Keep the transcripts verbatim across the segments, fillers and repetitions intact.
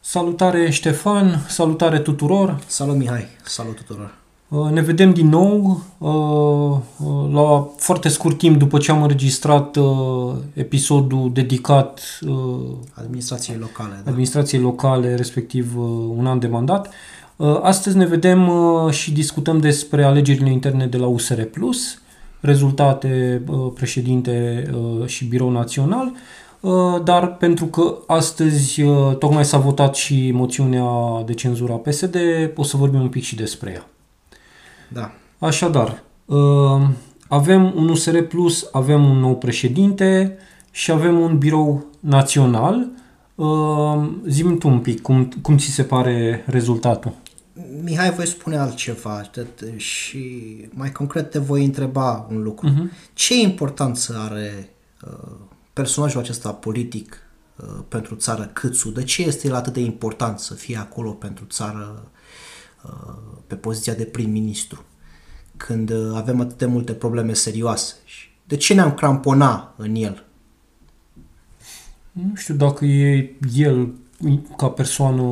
Salutare Ștefan, salutare tuturor. Salut Mihai, salut tuturor. Ne vedem din nou la foarte scurt timp după ce am înregistrat episodul dedicat administrației locale, administrației da. locale, respectiv un an de mandat. Astăzi ne vedem și discutăm despre alegerile interne de la U S R Plus, rezultate, președinte și birou național, dar pentru că astăzi tocmai s-a votat și moțiunea de cenzură a P S D, o să vorbim un pic și despre ea. Da. Așadar, avem un U S R Plus, avem un nou președinte și avem un birou național. Zi-mi tu un pic, cum, cum ți se pare rezultatul? Mihai, voi spune altceva și mai concret te voi întreba un lucru. Uh-huh. Ce importanță are personajul acesta politic pentru țară, Cîțu? De ce este el atât de important să fie acolo pentru țară pe poziția de prim-ministru, când avem atât de multe probleme serioase? De ce ne-am cramponat în el? Nu știu dacă e el ca persoană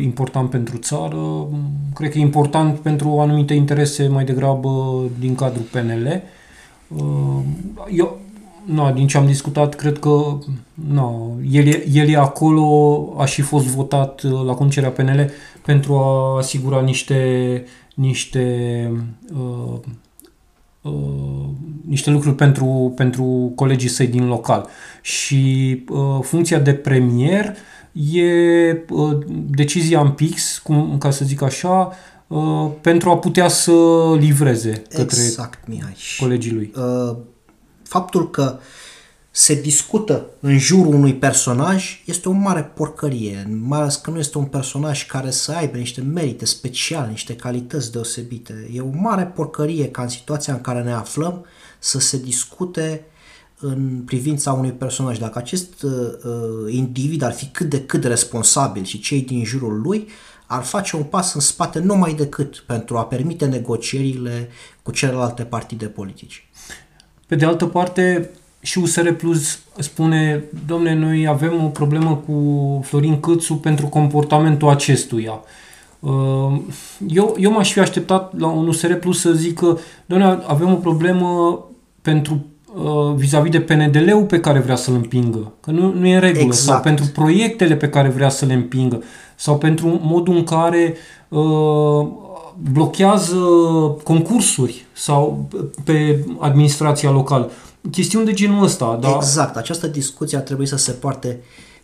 important pentru țară. Cred că e important pentru anumite interese mai degrabă din cadrul P N L. Eu, na, din ce am discutat, cred că na, el, e, el e acolo, a și fost votat la conducerea P N L pentru a asigura niște, niște, uh, uh, niște lucruri pentru, pentru colegii săi din local. Și uh, funcția de premier e uh, decizia în pix, cum, ca să zic așa, uh, pentru a putea să livreze către exact, Mihai. Colegii lui. Uh, faptul că se discută în jurul unui personaj este o mare porcărie, mai ales că nu este un personaj care să aibă niște merite speciale, niște calități deosebite. E o mare porcărie ca în situația în care ne aflăm să se discute în privința unui personaj. Dacă acest uh, individ ar fi cât de cât responsabil și cei din jurul lui, ar face un pas în spate numai decât pentru a permite negocierile cu celelalte partide politice. Pe de altă parte, și U S R Plus spune, domne, noi avem o problemă cu Florin Cîțu pentru comportamentul acestuia. Eu, eu m-aș fi așteptat la un U S R Plus să zică, domne, avem o problemă pentru, vis-a-vis de P N D L-ul pe care vrea să-l împingă, că nu, nu e în regulă, exact. Sau pentru proiectele pe care vrea să le împingă, sau pentru modul în care uh, blochează concursuri sau pe administrația locală. Chestiuni de genul ăsta, da? Exact, această discuție ar trebui să se poarte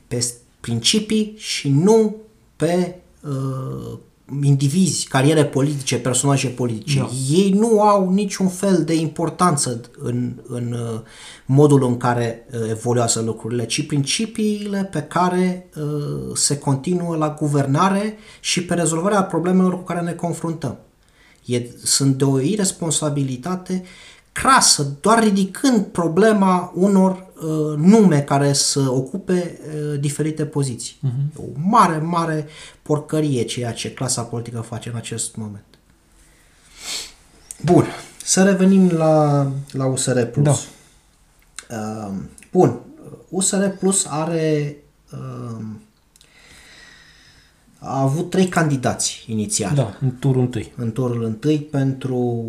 pe principii și nu pe uh, indivizi, cariere politice, personaje politice. Da. Ei nu au niciun fel de importanță în, în uh, modul în care uh, evoluează lucrurile, ci principiile pe care uh, se continuă la guvernare și pe rezolvarea problemelor cu care ne confruntăm. E, sunt de o iresponsabilitate crasă, doar ridicând problema unor uh, nume care să ocupe uh, diferite poziții. Uh-huh. E o mare, mare porcărie ceea ce clasa politică face în acest moment. Bun, să revenim la, la U S R Plus. Da. Uh, bun, U S R Plus are uh, a avut trei candidați inițial. Da, în turul întâi. În turul întâi pentru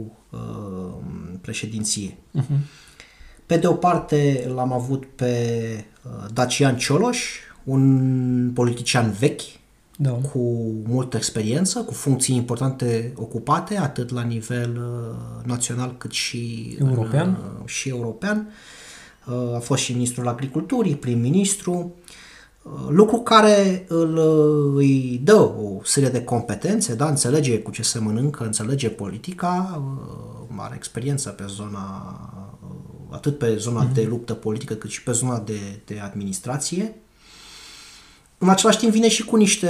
președinție. Uh-huh. Pe de o parte l-am avut pe Dacian Cioloș, un politician vechi, da, cu multă experiență, cu funcții importante ocupate, atât la nivel național cât și european. În, și european. A fost și ministrul agriculturii, prim-ministru, lucru care îl, îi dă o serie de competențe, da? Înțelege cu ce se mănâncă, înțelege politica, are experiență pe zona, atât pe zona mm-hmm. de luptă politică cât și pe zona de, de administrație. În același timp vine și cu niște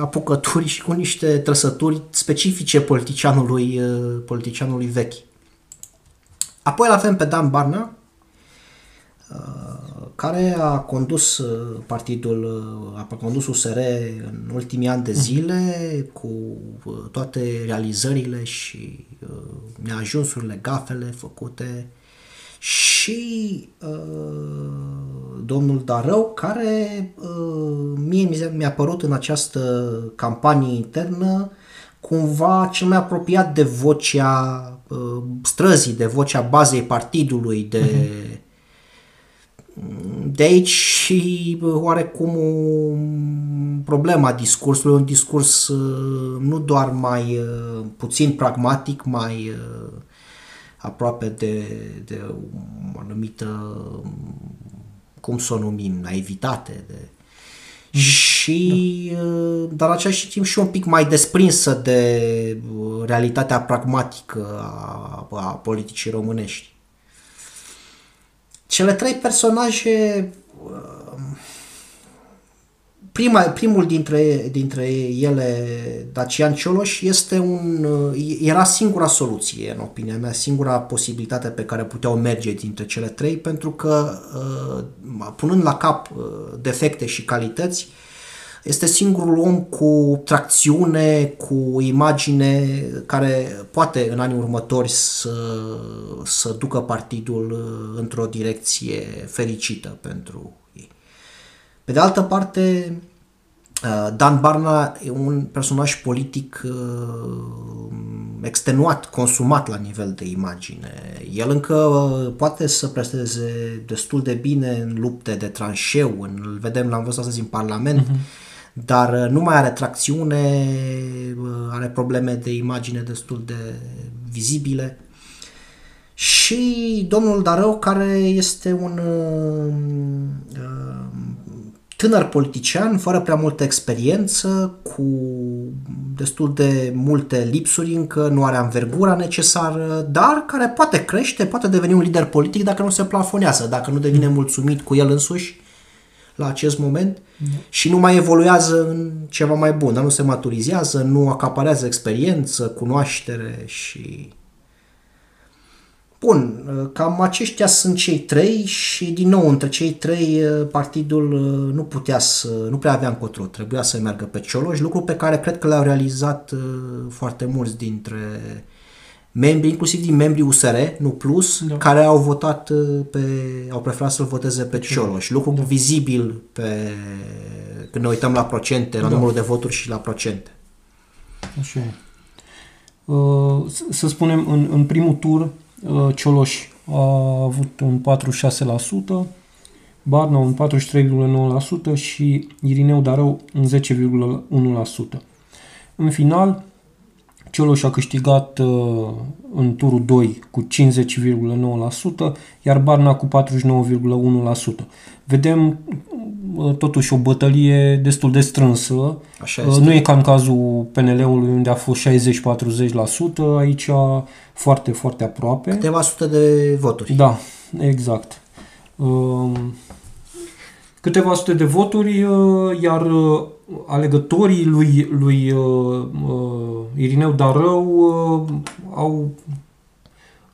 apucături și cu niște trăsături specifice politicianului, politicianului vechi. Apoi îl avem pe Dan Barna, care a condus partidul, a condus U S R în ultimii ani de zile cu toate realizările și neajunsurile, gafele făcute, și domnul Darău, care mie mi-a părut în această campanie internă cumva cel mai apropiat de vocea străzii, de vocea bazei partidului, de uh-huh. de aici și oarecum problema discursului, un discurs nu doar mai puțin pragmatic, mai aproape de, de o anumită, cum să o numim, naivitate, de și, dar în același timp și un pic mai desprinsă de realitatea pragmatică a, a politicii românești. Cele trei personaje, prima, primul dintre, dintre ele, Dacian Cioloș, este un, era singura soluție, în opinia mea, singura posibilitate pe care puteau merge dintre cele trei, pentru că, punând la cap defecte și calități, este singurul om cu tracțiune, cu imagine, care poate în anii următori să, să ducă partidul într-o direcție fericită pentru ei. Pe de altă parte, Dan Barna e un personaj politic extenuat, consumat la nivel de imagine. El încă poate să presteze destul de bine în lupte de tranșeu, îl vedem, l-am văzut astăzi în Parlament, uh-huh. dar nu mai are tracțiune, are probleme de imagine destul de vizibile. Și domnul Darău, care este un tânăr politician, fără prea multă experiență, cu destul de multe lipsuri, încă nu are anvergura necesară, dar care poate crește, poate deveni un lider politic dacă nu se plafonează, dacă nu devine mulțumit cu el însuși la acest moment și nu mai evoluează în ceva mai bun, dar nu se maturizează, nu acaparează experiență, cunoaștere și... Bun, cam aceștia sunt cei trei și, din nou, între cei trei partidul nu putea să, nu prea avea încotro, trebuia să meargă pe Cioloș, lucru pe care cred că l-au realizat foarte mulți dintre membri, inclusiv din membrii U S R, nu plus, da. Care au votat pe, au preferat să-l voteze pe Cioloș, lucru da. Vizibil pe, când ne uităm la procente, la da. Numărul de voturi și la procente. Așa e. Să spunem, în, în primul tur, Cioloș a avut un patruzeci și șase la sută, Barna un patruzeci și trei virgulă nouă la sută și Irineu Darău un zece virgulă unu la sută. În final, Cioloș a câștigat în turul doi cu cincizeci virgulă nouă la sută, iar Barna cu patruzeci și nouă virgulă unu la sută. Vedem totuși o bătălie destul de strânsă. Nu e ca în cazul P N L-ului unde a fost șaizeci la patruzeci la sută, aici foarte, foarte aproape. Câteva sute de voturi. Da, exact. Câteva sute de voturi, iar alegătorii lui, lui Irineu Darău au...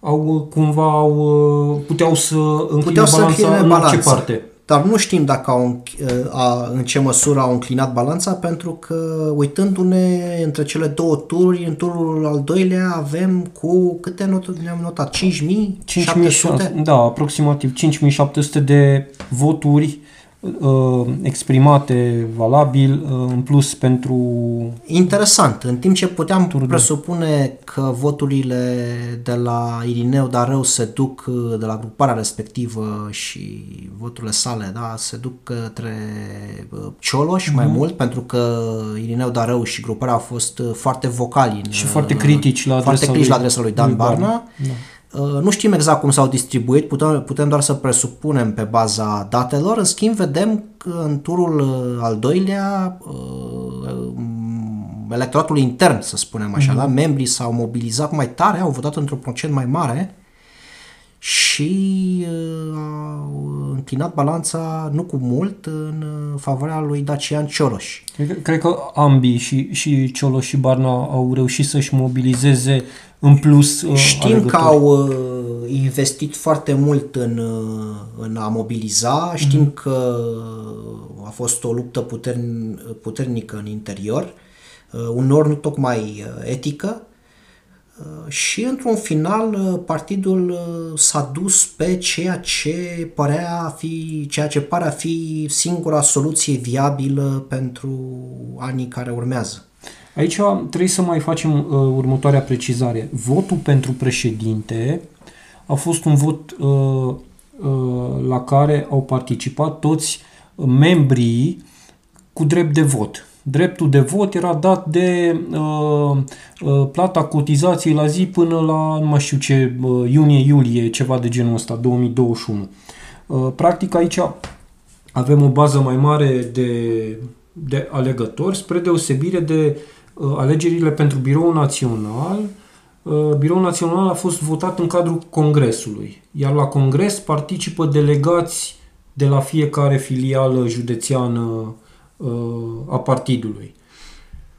au cumva au, puteau să încline balanța în orice parte. Dar nu știm dacă au, a, în ce măsură au înclinat balanța, pentru că, uitându-ne între cele două tururi, în turul al doilea avem cu câte noturi ne-am notat? cinci mii șapte sute? Da, aproximativ cinci mii șapte sute de voturi uh, exprimate valabil, uh, în plus pentru... Interesant, în timp ce puteam turul presupune că voturile de la Irineu Darău se duc de la gruparea respectivă și voturile sale, da, se duc către Cioloș mm-hmm. mai mult, pentru că Irineu Darău și gruparea au fost foarte vocali în, și foarte critici la adresa, foarte critici lui, la adresa lui Dan lui Barna. Barna. Da. Nu știm exact cum s-au distribuit, putem, putem doar să presupunem pe baza datelor. În schimb, vedem că în turul al doilea electoratul intern, să spunem așa, mm-hmm. la membrii s-au mobilizat mai tare, au votat într-un procent mai mare și a înclinat balanța nu cu mult în favoarea lui Dacian Cioloș. Cred că ambii, și, și Cioloș și Barna, au reușit să-și mobilizeze în plus alegători. Știm că au investit foarte mult în, în a mobiliza, știm mm-hmm. că a fost o luptă putern, puternică în interior, uneori nu tocmai etică, și într-un final partidul s-a dus pe ceea ce părea a fi, ceea ce pare a fi singura soluție viabilă pentru anii care urmează. Aici trebuie să mai facem uh, următoarea precizare. Votul pentru președinte a fost un vot uh, uh, la care au participat toți membrii cu drept de vot. Dreptul de vot era dat de uh, uh, plata cotizației la zi până la, nu mai știu ce, uh, iunie-iulie, ceva de genul ăsta, două mii douăzeci și unu. Uh, practic aici avem o bază mai mare de, de alegători, spre deosebire de uh, alegerile pentru Biroul Național. Uh, Biroul Național a fost votat în cadrul Congresului, iar la Congres participă delegați de la fiecare filială județeană a partidului.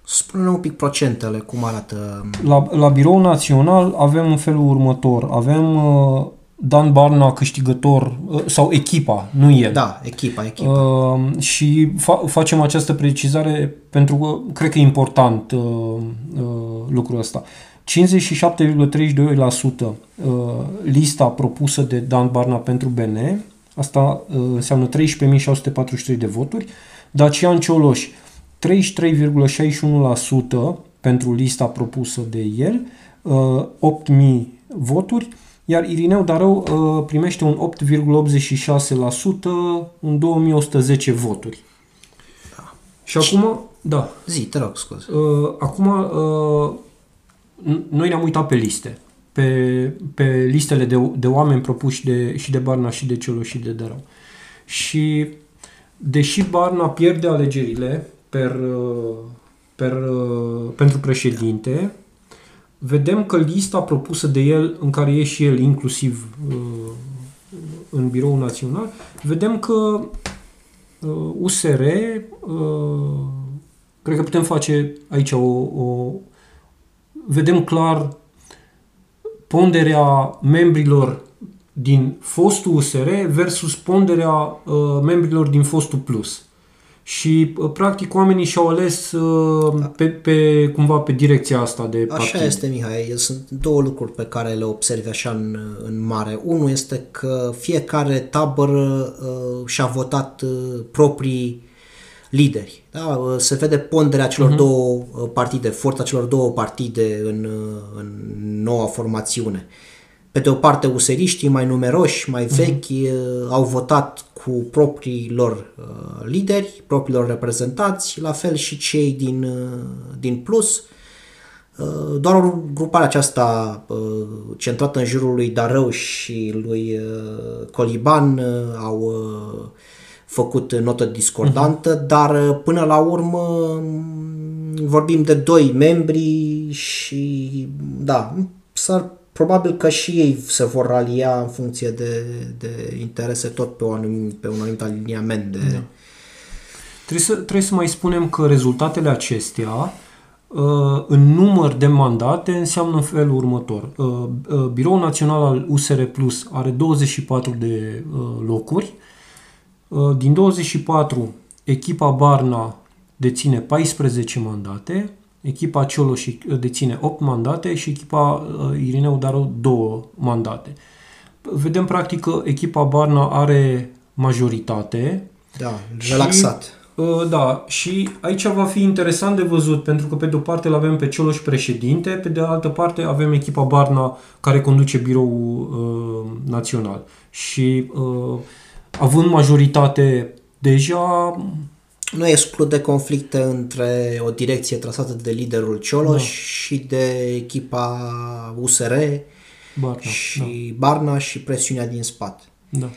Spune-ne un pic procentele, cum arată. La, la Biroul Național avem în felul următor. Avem uh, Dan Barna câștigător, uh, sau echipa, nu el. Da, echipa, echipa. Uh, și fa- facem această precizare pentru că cred că e important uh, uh, lucrul ăsta. cincizeci și șapte virgulă treizeci și doi la sută uh, lista propusă de Dan Barna pentru B N, asta uh, înseamnă treisprezece mii șase sute patruzeci și trei de voturi. Dacian Cioloș, treizeci și trei virgulă șaizeci și unu la sută pentru lista propusă de el, opt mii voturi, iar Irineu Darău primește un opt virgulă optzeci și șase la sută, un două mii o sută zece voturi. Da. Și acum, da. Zi, te rog, scuze. Acum, noi ne-am uitat pe liste, pe, pe listele de, de oameni propuși de, și de Barna și de Cioloș și de Darău. Și deși Barna pierde alegerile per, per, pentru președinte, vedem că lista propusă de el, în care e și el inclusiv în Biroul Național, vedem că U S R, cred că putem face aici o... o vedem clar ponderea membrilor din fostul U S R versus ponderea uh, membrilor din fostul Plus. Și uh, practic oamenii și-au ales uh, pe, pe, cumva pe direcția asta de partid. Așa este, Mihai. Sunt două lucruri pe care le observi așa în, în mare. Unul este că fiecare tabără uh, și-a votat uh, proprii lideri. Da? Se vede ponderea celor uh-huh. două partide, forța celor două partide în, în noua formațiune. Pe de o parte, useriștii mai numeroși, mai vechi, mm-hmm. au votat cu proprii lor uh, lideri, proprii lor reprezentanți, la fel și cei din, uh, din Plus. Uh, doar o grupare aceasta uh, centrată în jurul lui Darău și lui uh, Coliban uh, au uh, făcut notă discordantă, mm-hmm. dar până la urmă vorbim de doi membri și da, s-ar probabil că și ei se vor ralia în funcție de, de interese, tot pe, o anum, pe un anumit aliniament. De... Da. Trebuie, să, trebuie să mai spunem că rezultatele acestea în număr de mandate înseamnă în felul următor. Biroul Național al U S R Plus are douăzeci și patru de locuri. Din douăzeci și patru, echipa Barna deține paisprezece mandate, echipa Cioloș deține opt mandate și echipa Irineu Darău două mandate. Vedem practic că echipa Barna are majoritate. Da, și, relaxat. Da, și aici va fi interesant de văzut, pentru că pe de o parte îl avem pe Cioloș președinte, pe de altă parte avem echipa Barna care conduce Biroul uh, Național. Și uh, având majoritate deja... Nu exclude conflicte între o direcție trasată de liderul Cioloș da. și de echipa U S R Barna, și da. Barna și presiunea din spate. Da.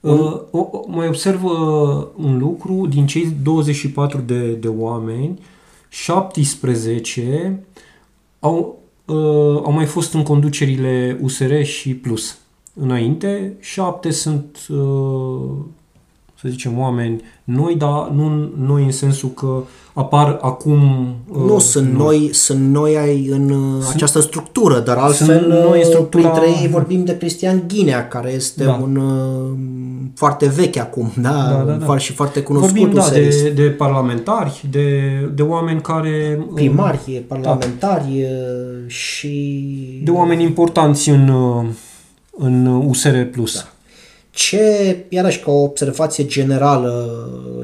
Uh, o, o, mai observ uh, un lucru. Din cei douăzeci și patru de, de oameni, șaptesprezece au, uh, au mai fost în conducerile U S R și Plus. înainte, șapte sunt, să zicem, oameni noi, dar nu noi în sensul că apar acum... Nu, uh, sunt nu. noi sunt noi ai în sunt, această structură, dar altfel noi structura... printre ei vorbim de Cristian Ghinea, care este da. un uh, foarte vechi acum, da, da, da, da. și foarte cunoscut. Vorbim da, de, de parlamentari, de, de oameni care... Primari, parlamentari da. și... De oameni importanți în, în U S R Plus. Da. Ce, iarăși ca o observație generală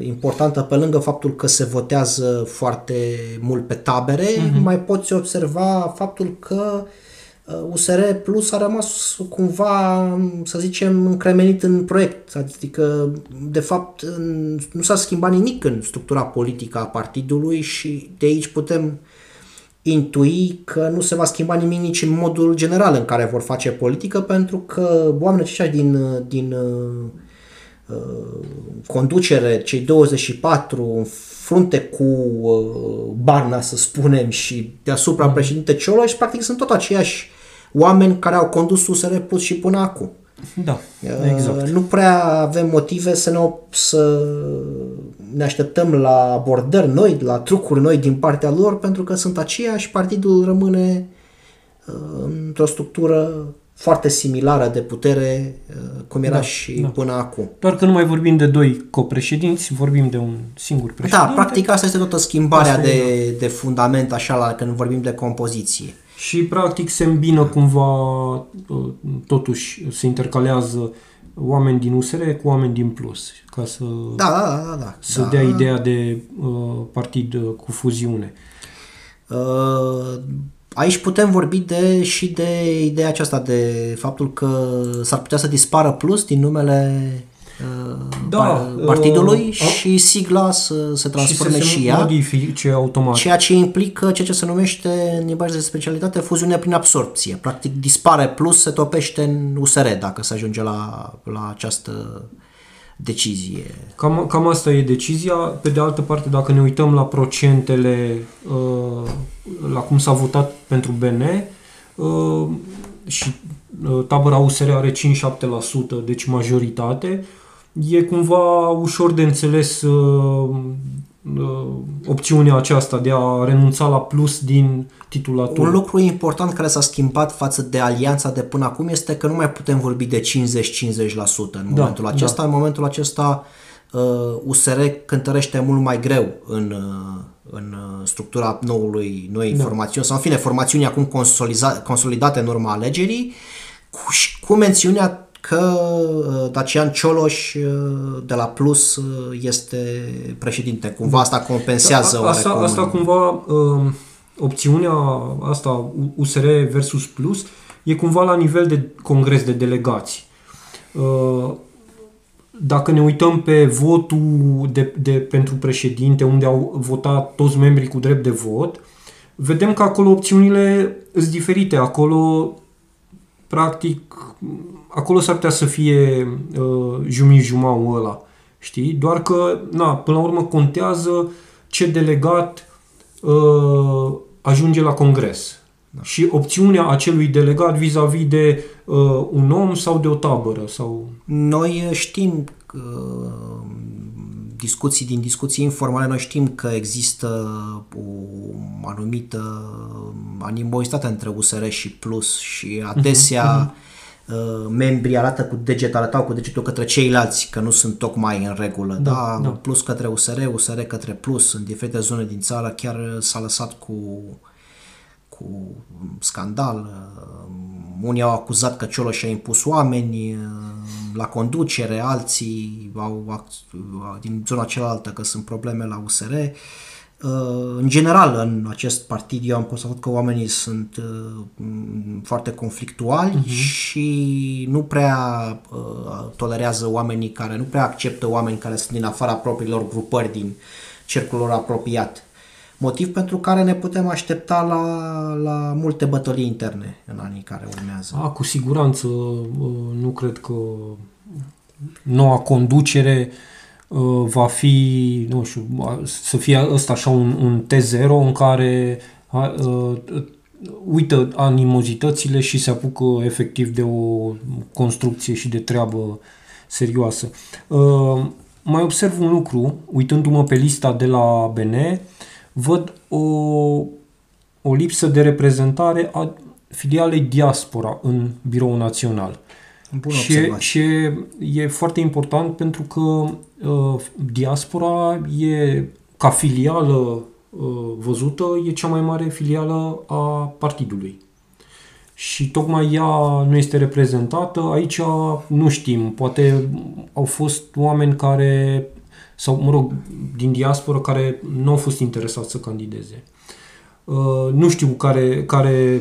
importantă, pe lângă faptul că se votează foarte mult pe tabere, uh-huh. mai poți observa faptul că U S R Plus a rămas cumva, să zicem, încremenit în proiect. Adică, de fapt, nu s-a schimbat nimic în structura politică a partidului și de aici putem intui că nu se va schimba nimic nici în modul general în care vor face politică, pentru că oamenii aceștia din, din uh, conducere, cei douăzeci și patru, în frunte cu uh, Barna, să spunem, și deasupra președinte Cioloș, practic sunt tot aceiași oameni care au condus U S R Plus și până acum. Da, exact. Uh, nu prea avem motive să ne, să ne așteptăm la abordări noi, la trucuri noi din partea lor, pentru că sunt aceiași, partidul rămâne uh, într-o structură foarte similară de putere, uh, cum era da, și da. până acum. Doar că nu mai vorbim de doi copreședinți, vorbim de un singur președinte. Da, practic asta este toată schimbarea asta de, de fundament, așa, la când vorbim de compoziție. Și practic se îmbină cumva, totuși se intercalează oameni din U S R cu oameni din Plus, ca să, da, da, da, da, să da. dea ideea de uh, partid cu fuziune. Uh, aici putem vorbi de, și de ideea aceasta, de faptul că s-ar putea să dispară Plus din numele Da, partidului uh, și sigla să se transforme și, și ea, automat. Ceea ce implică ceea ce se numește în limbaj de specialitate fuziunea prin absorpție. Practic dispare Plus, se topește în U S R dacă se ajunge la, la această decizie. Cam, cam asta e decizia. Pe de altă parte, dacă ne uităm la procentele, la cum s-a votat pentru B N și tabăra U S R are cinci-șapte la sută, deci majoritate, e cumva ușor de înțeles uh, uh, opțiunea aceasta de a renunța la Plus din titulatură. Un lucru important care s-a schimbat față de alianța de până acum este că nu mai putem vorbi de cincizeci-cincizeci la sută în momentul da, acesta. Da. În momentul acesta uh, U S R cântărește mult mai greu în, uh, în structura noului, noi da. formațiuni, sau în fine formațiuni acum consolidate în urma alegerii, cu, cu mențiunea că Dacian Cioloș de la Plus este președinte. Cumva asta compensează da, asta, oarecum. Asta cumva, opțiunea asta U S R versus Plus e cumva la nivel de congres de delegații. Dacă ne uităm pe votul de, de, pentru președinte, unde au votat toți membrii cu drept de vot, vedem că acolo opțiunile sunt diferite. Acolo practic acolo s-ar putea să fie uh, jumii-jumau ăla, știi? Doar că, na, până la urmă contează ce delegat uh, ajunge la congres. Da. Și opțiunea acelui delegat vis-a-vis de uh, un om sau de o tabără. Sau... Noi știm, că, discuții, din discuții informale, noi știm că există o anumită animozitate între U S R și Plus și adesea... Uh-huh, uh-huh. membrii arată cu deget, arătau cu degetul către ceilalți, că nu sunt tocmai în regulă, da, da? da. Plus către U S R, U S R către Plus, în diferite zone din țară chiar s-a lăsat cu, cu scandal. Unii au acuzat că Cioloș a impus oameni la conducere, alții au, din zona cealaltă, că sunt probleme la U S R. În general, în acest partid eu am constatat că oamenii sunt foarte conflictuali uh-huh. și nu prea tolerează oamenii care, nu prea acceptă oameni care sunt din afara propriilor grupări, din cercul lor apropiat. Motiv pentru care ne putem aștepta la, la multe bătălii interne în anii care urmează. A, cu siguranță nu cred că noua conducere va fi, nu știu, să fie ăsta așa un, un T zero în care uită animozitățile și se apucă efectiv de o construcție și de treabă serioasă. Uh, mai observ un lucru, uitându-mă pe lista de la B N, văd o, o lipsă de reprezentare a filialei Diaspora în Biroul Național. Și e, și e foarte important pentru că uh, Diaspora e, ca filială văzută, e cea mai mare filială a partidului. Și tocmai ea nu este reprezentată. Aici nu știm. Poate au fost oameni care, sau mă rog, din diasporă, care nu au fost interesați să candideze. Nu știu care, care,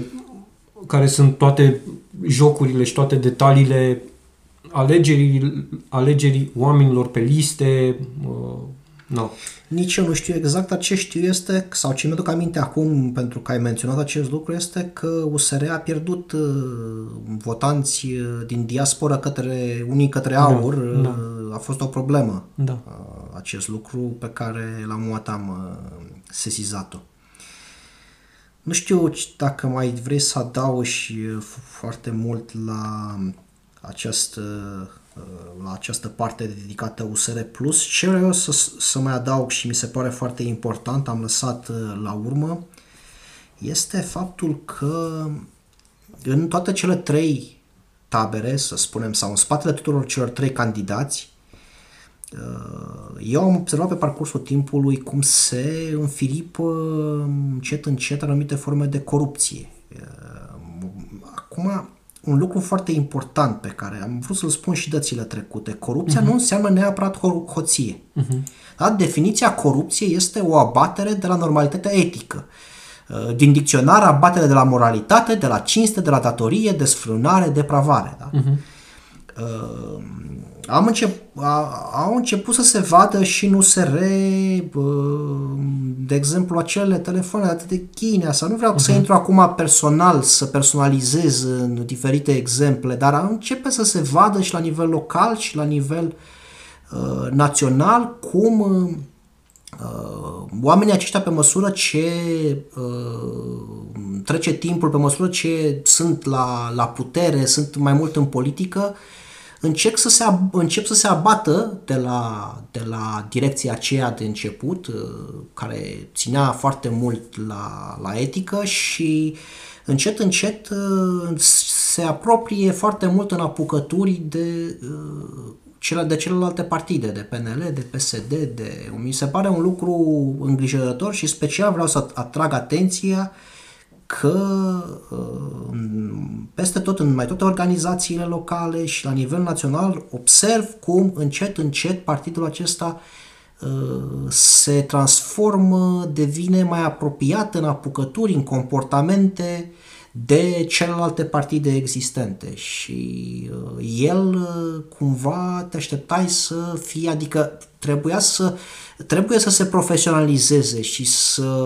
care sunt toate jocurile și toate detaliile alegerii, alegerii oamenilor pe liste. No. Nici eu nu știu exact, dar ce știu este, sau ce mi-aduc aminte acum, pentru că ai menționat acest lucru, este că U S R a pierdut uh, votanți din diaspora către, unii către AUR. Da, da. Uh, a fost o problemă, da. uh, acest lucru pe care la un moment am uh, sesizat-o. Nu știu dacă mai vrei să adaugi foarte mult la acest... Uh, la această parte dedicată U S R plus. Ce vreau să, să mai adaug și mi se pare foarte important, am lăsat la urmă, este faptul că în toate cele trei tabere, să spunem, sau în spatele tuturor celor trei candidați, eu am observat pe parcursul timpului cum se înfiripă încet încet anumite forme de corupție. Acum, un lucru foarte important pe care am vrut să-l spun și dățile trecute. Corupția uh-huh. nu înseamnă neapărat ho- hoție. Uh-huh. Da? Definiția corupției este o abatere de la normalitatea etică. Din dicționar, abatere de la moralitate, de la cinste, de la datorie, desfrânare, depravare. Da? Uh-huh. Uh, am încep- a, au început să se vadă și în U S R, de exemplu, acele telefoane atât de Chinea, sau nu vreau uh-huh. să intru acum personal, să personalizez în diferite exemple, dar începe să se vadă și la nivel local și la nivel uh, național cum uh, oamenii aceștia, pe măsură ce uh, trece timpul, pe măsură ce sunt la, la putere, sunt mai mult în politică, Încep să, se, încep să se abată de la, de la direcția aceea de început, care ținea foarte mult la, la etică, și încet, încet se apropie foarte mult în apucături de, de celelalte partide, de P N L, de P S D. De, mi se pare un lucru îngrijorător și special vreau să atrag atenția că peste tot, în mai toate organizațiile locale și la nivel național, observ cum încet, încet partidul acesta se transformă, devine mai apropiat în apucături, în comportamente de celelalte partide existente, și el cumva te așteptai să fie, adică trebuia să, trebuie să se profesionalizeze și să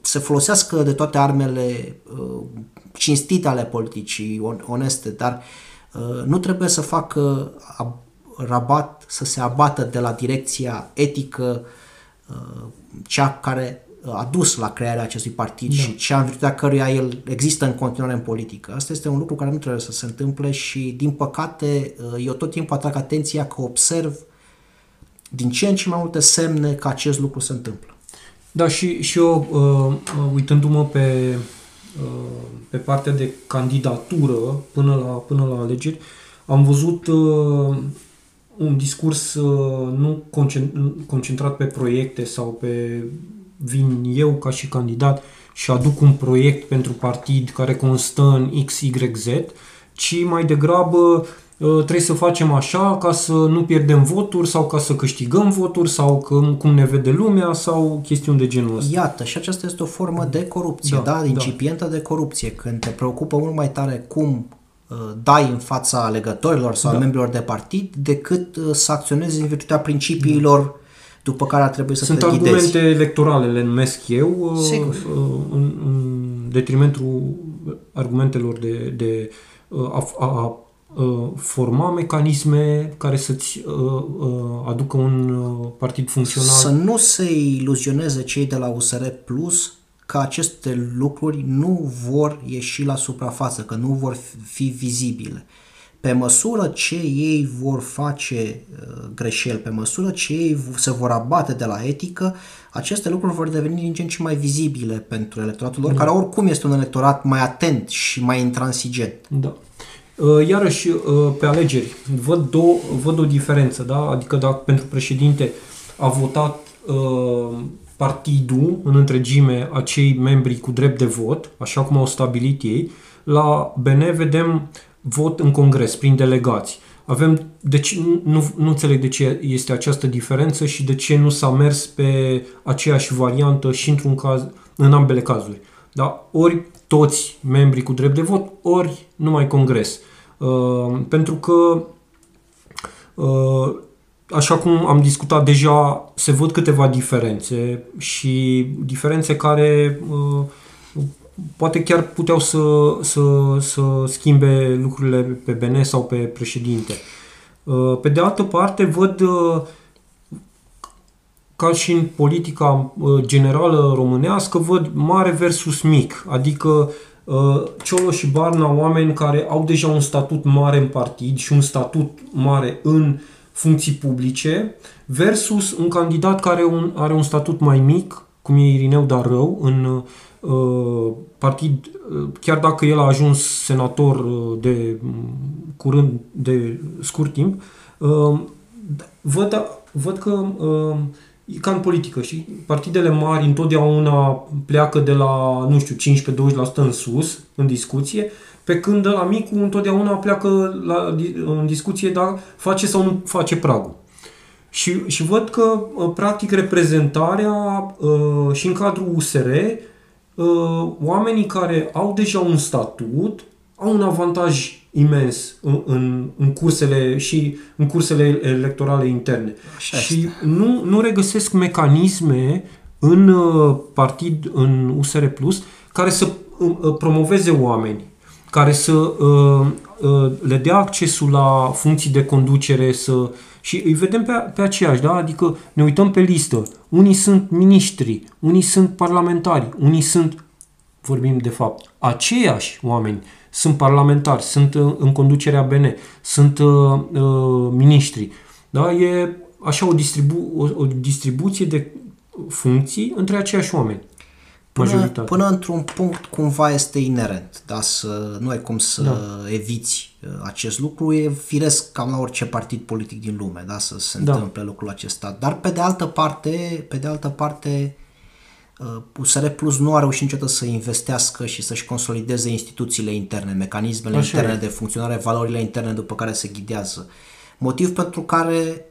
se folosească de toate armele cinstite ale politicii oneste, dar nu trebuie să facă rabat, să se abată de la direcția etică, cea care a dus la crearea acestui partid, da. Și cea în virtutea căruia el există în continuare în politică. Asta este un lucru care nu trebuie să se întâmple și, din păcate, eu tot timpul atrag atenția că observ din ce în ce mai multe semne că acest lucru se întâmplă. Da, și, și eu, uitându-mă pe, pe partea de candidatură până la, până la alegeri, am văzut un discurs nu concentrat pe proiecte sau pe vin eu ca și candidat și aduc un proiect pentru partid care constă în X Y Z, ci mai degrabă trebuie să facem așa ca să nu pierdem voturi sau ca să câștigăm voturi sau că, cum ne vede lumea sau chestiuni de genul ăsta. Iată, și aceasta este o formă de corupție, da, da? Incipientă, da. De corupție, când te preocupă mult mai tare cum dai în fața alegătorilor sau da. membrilor de partid decât să acționezi în virtutea principiilor da. după care ar trebui să Sunt te ghidezi. Argumente electorale, le numesc eu, Sigur. În, în detrimentul argumentelor de, de a, a, a forma mecanisme care să-ți aducă un partid funcțional. Să nu se iluzioneze cei de la U S R Plus că aceste lucruri nu vor ieși la suprafață, că nu vor fi vizibile. Pe măsură ce ei vor face greșeli, pe măsură ce ei se vor abate de la etică, aceste lucruri vor deveni din ce în ce mai vizibile pentru electoratul lor, da, care oricum este un electorat mai atent și mai intransigent. Da. Iarăși, pe alegeri, văd, două, văd o diferență, da? Adică dacă pentru președinte a votat uh, partidul în întregime acei membri cu drept de vot, așa cum au stabilit ei, la B N vedem vot în congres, prin delegații. Avem, deci, nu, nu înțeleg de ce este această diferență și de ce nu s-a mers pe aceeași variantă și într-un caz, în ambele cazuri. Da? Ori toți membrii cu drept de vot, ori numai congres. Uh, pentru că, uh, așa cum am discutat deja, se văd câteva diferențe și diferențe care uh, poate chiar puteau să, să, să schimbe lucrurile pe B N sau pe președinte. Uh, pe de altă parte, văd uh, ca și în politica generală românească, văd mare versus mic, adică Cioloș și Barna, oameni care au deja un statut mare în partid și un statut mare în funcții publice, versus un candidat care un, are un statut mai mic, cum e Irineu Darău, în uh, partid, chiar dacă el a ajuns senator de curând, de scurt timp, uh, văd, văd că uh, e ca în politică, și partidele mari întotdeauna pleacă de la, nu știu, cincisprezece la douăzeci la sută în sus, în discuție, pe când de la micul întotdeauna pleacă la, în discuție, dar face sau nu face pragul. Și, și văd că, practic, reprezentarea uh, și în cadrul U S R, uh, oamenii care au deja un statut, au un avantaj imens în, în, în cursele și în cursele electorale interne. Așa și nu, nu regăsesc mecanisme în uh, partid, în U S R Plus, care să uh, promoveze oameni, care să uh, uh, le dea accesul la funcții de conducere, să, și îi vedem pe, pe aceiași, da? Adică ne uităm pe listă. Unii sunt miniștri, unii sunt parlamentari, unii sunt, vorbim de fapt, aceiași oameni. Sunt parlamentari, sunt în conducerea B N, sunt uh, uh, miniștri. Da? E așa o, distribu- o, o distribuție de funcții între aceiași oameni. Până, până într-un punct cumva este inerent. Da? Să, nu ai cum să da. eviți acest lucru. E firesc cam la orice partid politic din lume, da? Să se întâmple da. lucrul acesta. Dar pe de altă parte, pe de altă parte U S R Plus nu a reușit niciodată să investească și să-și consolideze instituțiile interne, mecanismele Așa interne e. de funcționare, valorile interne după care se ghidează. Motiv pentru care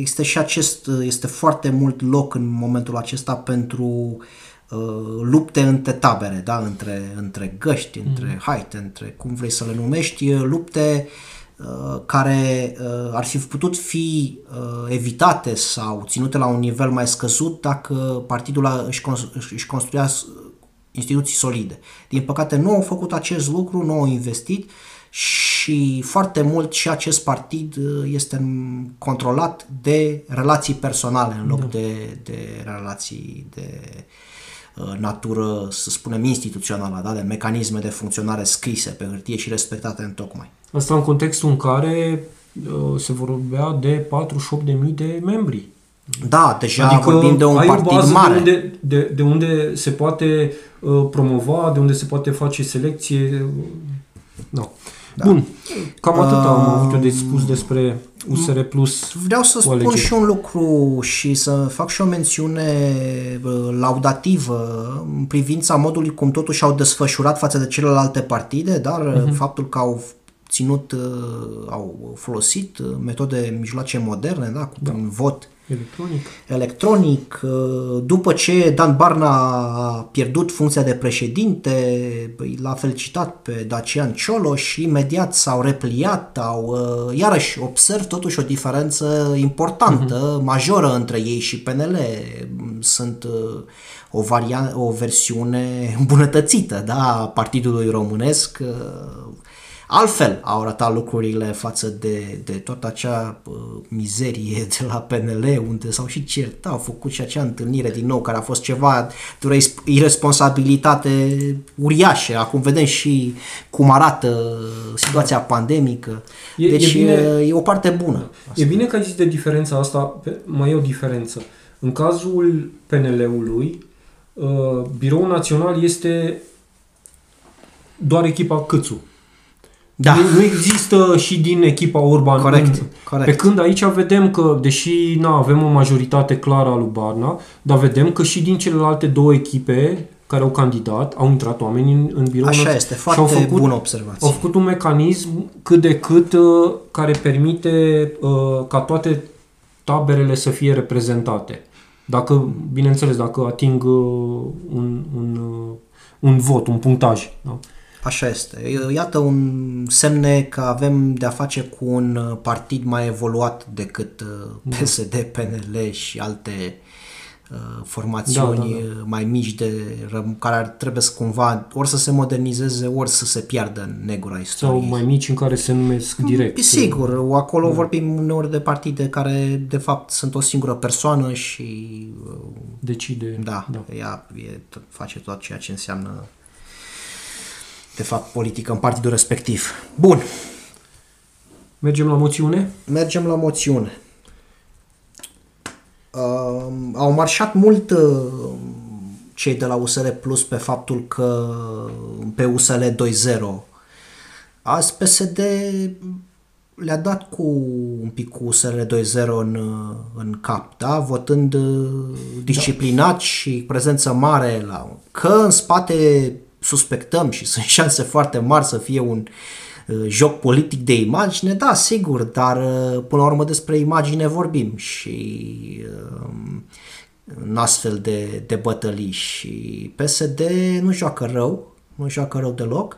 este și acest, este foarte mult loc în momentul acesta pentru lupte între tabere, da? între, între găști, între haite, între cum vrei să le numești, lupte care ar fi putut fi evitate sau ținute la un nivel mai scăzut dacă partidul își construia instituții solide. Din păcate nu au făcut acest lucru, nu au investit și foarte mult și acest partid este controlat de relații personale în loc da. de, de relații de natură, să spunem, instituțională, da? De mecanisme de funcționare scrise pe hârtie și respectate în tocmai. Asta în contextul în care uh, se vorbea de patruzeci și opt de mii de membri. Da, deja adică vorbim de un partid mare. De unde, de, de unde se poate uh, promova, de unde se poate face selecție. No. Da. Bun, cam uh, atât am avut eu de spus despre U S R Plus. Vreau să spun alegeri. și un lucru și să fac și o mențiune laudativă în privința modului cum totuși au desfășurat față de celelalte partide, dar uh-huh. faptul că au ținut, au folosit metode, mijloace moderne, da, cu da. un vot electronic. electronic. După ce Dan Barna a pierdut funcția de președinte, l-a felicitat pe Dacian Cioloș și imediat s-au repliat, au, iarăși observ totuși o diferență importantă, uh-huh. majoră între ei și P N L. Sunt o, varian- o versiune îmbunătățită, da, a Partidului Românesc, Altfel au arătat lucrurile față de, de toată acea uh, mizerie de la P N L, unde s-au și certat, au făcut și acea întâlnire din nou, care a fost ceva de o irresponsabilitate uriașă. Acum vedem și cum arată situația pandemică. E, deci e, bine, e o parte bună. Asta. E bine că există diferența asta, mai e o diferență. În cazul P N L-ului, uh, Biroul Național este doar echipa Cîțu. Da. Nu există și din echipa Orban. Corect, corect. Pe când aici vedem că, deși na, avem o majoritate clară a lui Barna, dar vedem că și din celelalte două echipe care au candidat, au intrat oameni în, în birou. Așa este, foarte și au făcut, bună observație. Au făcut un mecanism cât de cât uh, care permite uh, ca toate taberele să fie reprezentate. Dacă, bineînțeles, dacă ating uh, un, un, uh, un vot, un punctaj. Da? Așa este. Iată un semne că avem de-a face cu un partid mai evoluat decât P S D, P N L și alte uh, formațiuni da, da, da. mai mici de, care ar trebui să cumva ori să se modernizeze, ori să se piardă în negura istoriei. Sau mai mici în care se numesc direct. Sigur, acolo da. vorbim uneori de partide care de fapt sunt o singură persoană și uh, decide. Da, da. Ea e, face tot ceea ce înseamnă de fapt politică în partidul respectiv. Bun. Mergem la moțiune? Mergem la moțiune. Uh, au marșat mult uh, cei de la U S R Plus pe faptul că pe U S L doi punct zero azi P S D le-a dat cu un pic cu U S R doi punct zero în, în cap, da? Votând uh, disciplinat da. și prezență mare la... Că în spate suspectăm și sunt șanse foarte mari să fie un uh, joc politic de imagine, da, sigur, dar uh, până la urmă despre imagine vorbim și uh, în astfel de, de bătălii și P S D nu joacă rău, nu joacă rău deloc,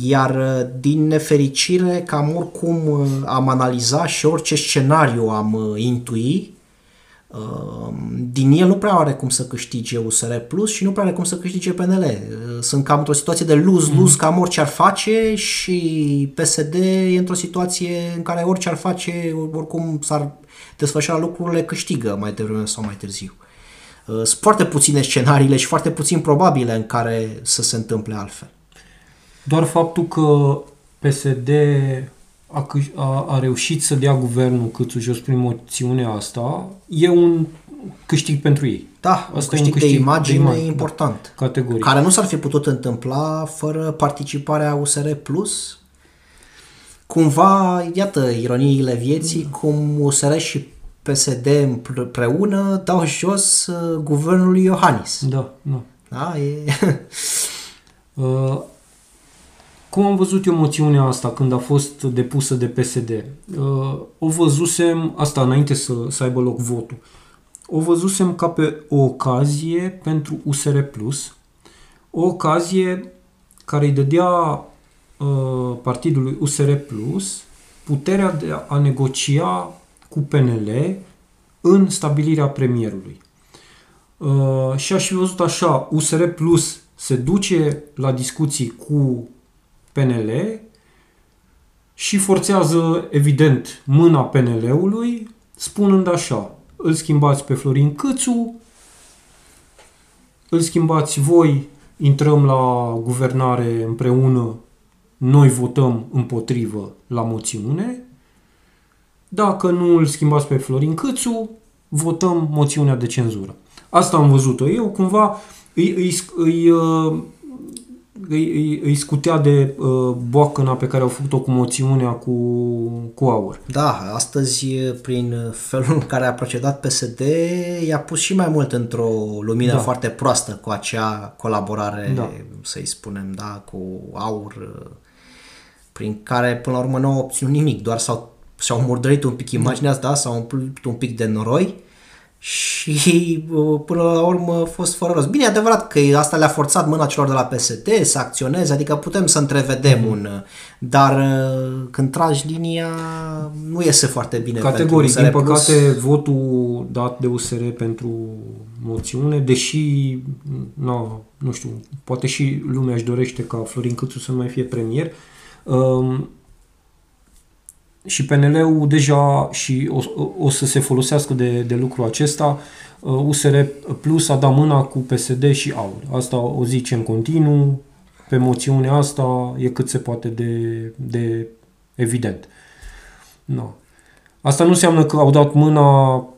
iar uh, din nefericire cam oricum uh, am analizat și orice scenariu am uh, intui, din el nu prea are cum să câștige U S R Plus și nu prea are cum să câștige P N L. Sunt cam într-o situație de lose-lose, mm. cam orice ar face, și P S D e într-o situație în care orice ar face, oricum s-ar desfășura lucrurile, câștigă mai devreme sau mai târziu. Sunt foarte puține scenariile și foarte puțin probabile în care să se întâmple altfel. Doar faptul că P S D A, a, a reușit să dea guvernul Cîțu jos prin moțiunea asta, e un câștig pentru ei. Da, asta câștig e un câștig de imagine, de imagine important, da, categoric. Care nu s-ar fi putut întâmpla fără participarea U S R Plus. Cumva, iată, ironiile vieții, da. cum U S R și P S D împreună dau jos uh, guvernul lui Iohannis. Da, da. Da, e... uh, Cum am văzut eu moțiunea asta când a fost depusă de P S D? Uh, o văzusem, asta înainte să, să aibă loc votul, o văzusem ca pe o ocazie pentru U S R Plus, o ocazie care îi dădea uh, partidului U S R Plus puterea de a negocia cu P N L în stabilirea premierului. Uh, și aș fi văzut așa, U S R Plus se duce la discuții cu P N L și forțează, evident, mâna P N L-ului, spunând așa: îl schimbați pe Florin Cîțu, îl schimbați voi, intrăm la guvernare împreună, noi votăm împotrivă la moțiune. Dacă nu îl schimbați pe Florin Cîțu, votăm moțiunea de cenzură. Asta am văzut-o eu, cumva îi... îi, îi Îi, îi, îi scutea de uh, boacăna pe care au făcut-o cu moțiunea cu, cu AUR. Da, astăzi, prin felul în care a procedat P S D, i-a pus și mai mult într-o lumină da. foarte proastă cu acea colaborare, da. să-i spunem, da, cu AUR, prin care, până la urmă, nu au obținut nimic, doar s-au, s-au murdărit un pic imaginea, da, s-au umplut un pic de noroi, și până la urmă a fost fără rost. Bine, e adevărat că asta le-a forțat mâna celor de la P S D să acționeze, adică putem să întrevedem mm. un... Dar când tragi linia, nu iese foarte bine. Categoric, din păcate, votul dat de U S R pentru moțiune, deși, no, nu știu, poate și lumea își dorește ca Florin Cîțu să nu mai fie premier. Um, și P N L-ul deja și o, o să se folosească de, de lucrul acesta. U S R Plus a dat mâna cu P S D și A U R. Asta o zice în continuu, pe moțiunea asta e cât se poate de, de evident. No. Asta nu înseamnă că au dat mâna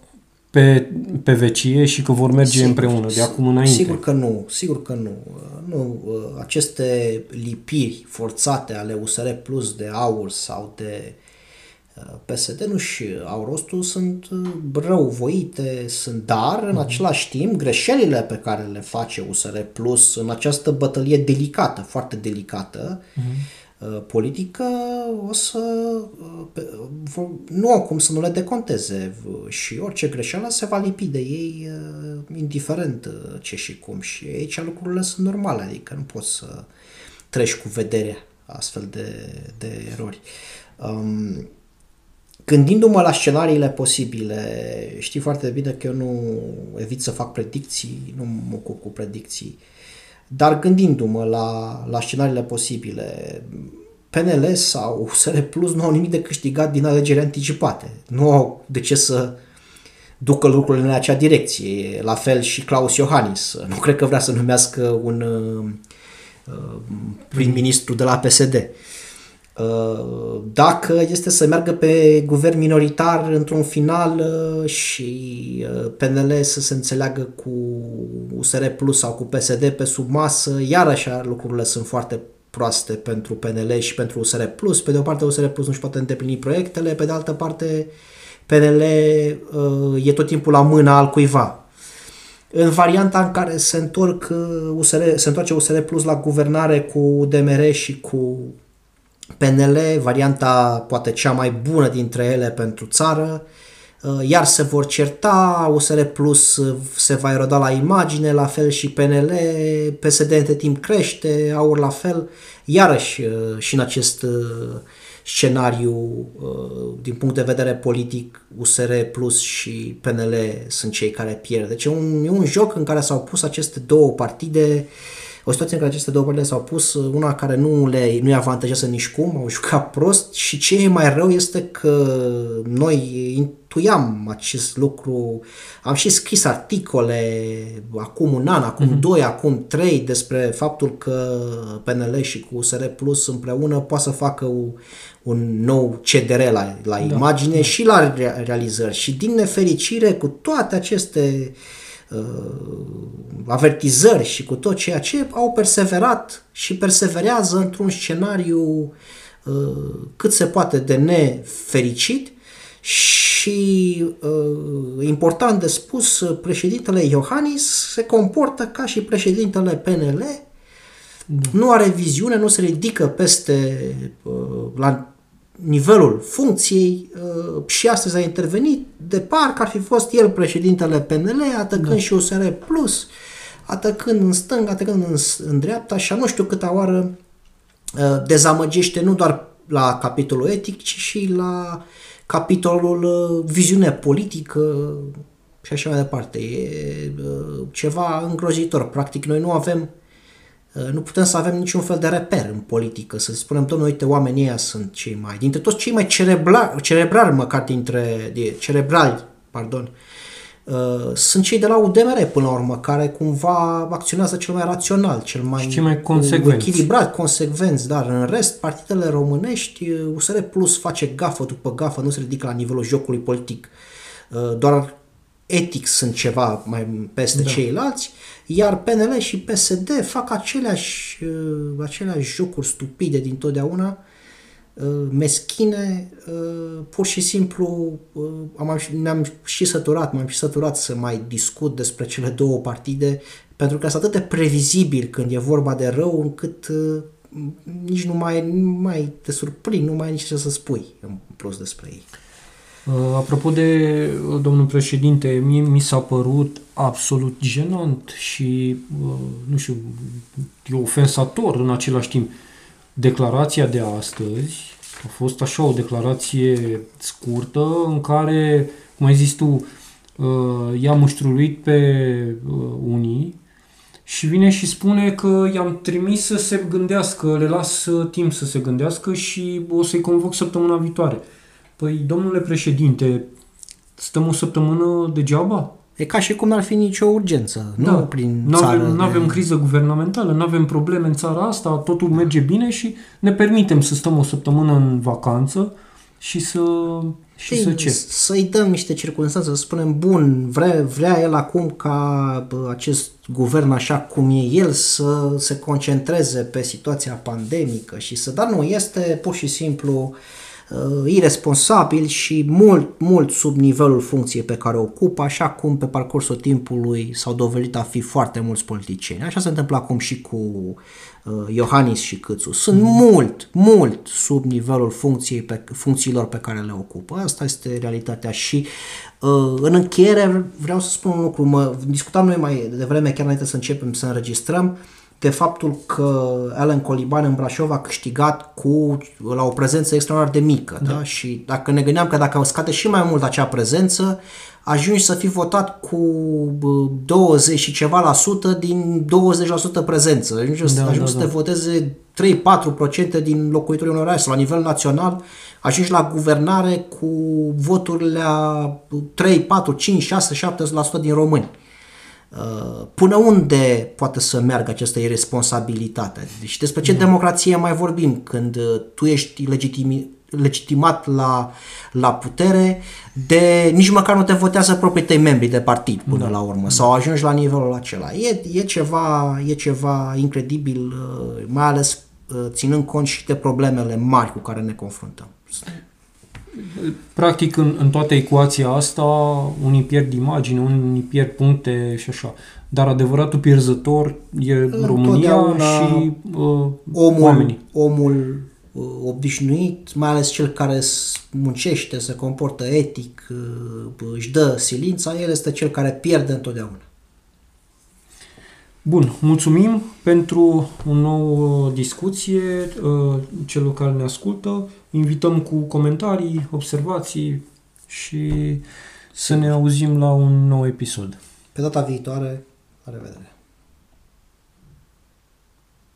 pe, pe vecie și că vor merge sigur, împreună de acum înainte. Sigur că nu, sigur că nu. nu. Aceste lipiri forțate ale U S R Plus de A U R sau de P S D nu și au rostul, sunt răuvoite, sunt dar în același timp greșelile pe care le face U S R Plus în această bătălie delicată, foarte delicată, uh-huh. politică, o să nu au cum să nu le deconteze și orice greșeală se va lipi de ei indiferent ce și cum, și aici lucrurile sunt normale, adică nu poți să treci cu vederea astfel de, de erori. Um, Gândindu-mă la scenariile posibile, știi foarte bine că eu nu evit să fac predicții, nu mă ocup cu predicții, dar gândindu-mă la, la scenariile posibile, P N L sau U S R Plus nu au nimic de câștigat din alegeri anticipate. Nu au de ce să ducă lucrurile în acea direcție. La fel și Klaus Iohannis. Nu cred că vrea să numească un uh, prim-ministru de la P S D. Dacă este să meargă pe guvern minoritar într-un final și P N L să se înțeleagă cu U S R Plus sau cu P S D pe sub masă, iarăși lucrurile sunt foarte proaste pentru P N L și pentru U S R Plus. Pe de o parte U S R Plus nu-și poate îndeplini proiectele, pe de altă parte P N L e tot timpul la mâna al cuiva. În varianta în care se, întorc U S R, se întoarce U S R Plus la guvernare cu U D M R și cu P N L, varianta poate cea mai bună dintre ele pentru țară, iar se vor certa, U S R Plus se va eroda la imagine, la fel și P N L, P S D între timp crește, A U R la fel, iarăși și în acest scenariu, din punct de vedere politic, U S R Plus și P N L sunt cei care pierd. Deci e un, e un joc în care s-au pus aceste două partide, o situație în care aceste două părți s-au pus, una care nu le nu-i avantajează nicicum, au jucat prost, și ce e mai rău este că noi intuiam acest lucru, am și scris articole acum un an, acum mm-hmm. doi, acum trei, despre faptul că P N L și cu U S R Plus împreună poate să facă un nou C D R la, la da, imagine da. și la realizări, și din nefericire cu toate aceste avertizări și cu tot ceea ce au perseverat și perseverează într-un scenariu uh, cât se poate de nefericit. Și uh, important de spus, președintele Iohannis se comportă ca și președintele P N L, nu are viziune, nu se ridică peste uh, la nivelul funcției, și astăzi a intervenit de parcă ar fi fost el președintele P N L, atacând da. și U S R Plus, atacând în stânga, atacând în, în dreapta, și nu știu câta oară dezamăgește nu doar la capitolul etic, ci și la capitolul viziune politică și așa mai departe. E ceva îngrozitor. Practic noi nu avem Nu putem să avem niciun fel de reper în politică, să spunem, domnule, uite, oamenii ăia sunt cei mai, dintre toți cei mai cerebrali, cerebrali măcar dintre, de, cerebrali, pardon, uh, sunt cei de la U D M R, până la urmă, care cumva acționează cel mai rațional, cel mai, cel mai consecvenți. echilibrat, consecvenți, dar în rest, partidele românești, U S R Plus face gafă după gafă, nu se ridică la nivelul jocului politic, uh, doar etic sunt ceva mai peste da. ceilalți, iar P N L și P S D fac aceleași, aceleași jocuri stupide dintotdeauna, meschine, pur și simplu am, ne-am și săturat, m-am și săturat să mai discut despre cele două partide, pentru că sunt atât de previzibil când e vorba de rău, încât nici nu mai, nu mai te surprind, nu mai ai nici ce să spui în plus despre ei. Apropo de domnul președinte, mie mi s-a părut absolut jenant și, nu știu, e ofensator în același timp. Declarația de astăzi a fost așa, o declarație scurtă în care, cum ai zis tu, i-a muștruluit pe unii și vine și spune că i-am trimis să se gândească, le las timp să se gândească și o să-i convoc săptămâna viitoare. Păi, domnule președinte, stăm o săptămână degeaba? E ca și cum n-ar fi nicio urgență. Da. Nu prin țară. Nu avem de... criză guvernamentală, nu avem probleme în țara asta, totul merge bine și ne permitem să stăm o săptămână în vacanță și să... Și să ce? Să-i dăm niște circunstanțe, să spunem, bun, vrea, vrea el acum ca acest guvern, așa cum e el, să se concentreze pe situația pandemică și să... Dar nu, este pur și simplu uh, iresponsabil și mult, mult sub nivelul funcției pe care o ocupă, așa cum pe parcursul timpului s-au dovedit a fi foarte mulți politicieni. Așa se întâmplă acum și cu uh, Iohannis și Cîțu. Sunt mm. mult, mult sub nivelul funcției pe, funcțiilor pe care le ocupă. Asta este realitatea și uh, în încheiere vreau să spun un lucru. Mă, discutam noi mai devreme, chiar înainte să începem să înregistrăm, de faptul că Allen Coliban în Brașov a câștigat cu, la o prezență extraordinar de mică. Da. Da? Și dacă ne gândeam că dacă scade și mai mult acea prezență, ajungi să fii votat cu douăzeci și ceva la sută din douăzeci la sută prezență. Ajungi, da, ajungi da, să da. te voteze trei-patru la sută din locuitorii unor orașe. La nivel național ajungi la guvernare cu voturile la trei, patru, cinci, șase, șapte la sută din români. Până unde poate să meargă această iresponsabilitate? Deci despre ce democrație mai vorbim când tu ești legitimi, legitimat la, la putere, de nici măcar nu te votează proprii tăi membri de partid până da. la urmă, sau ajungi la nivelul acela. E, e, ceva, e ceva incredibil, mai ales ținând cont și de problemele mari cu care ne confruntăm. Practic, în, în toată ecuația asta, unii pierd imagine, unii pierd puncte și așa. Dar adevăratul pierzător e România și uh, omul, oamenii. Omul uh, obișnuit, mai ales cel care muncește, se comportă etic, uh, își dă silința, el este cel care pierde întotdeauna. Bun, mulțumim pentru o nouă discuție celor care ne ascultă. Invităm cu comentarii, observații și să ne auzim la un nou episod. Pe data viitoare, la revedere!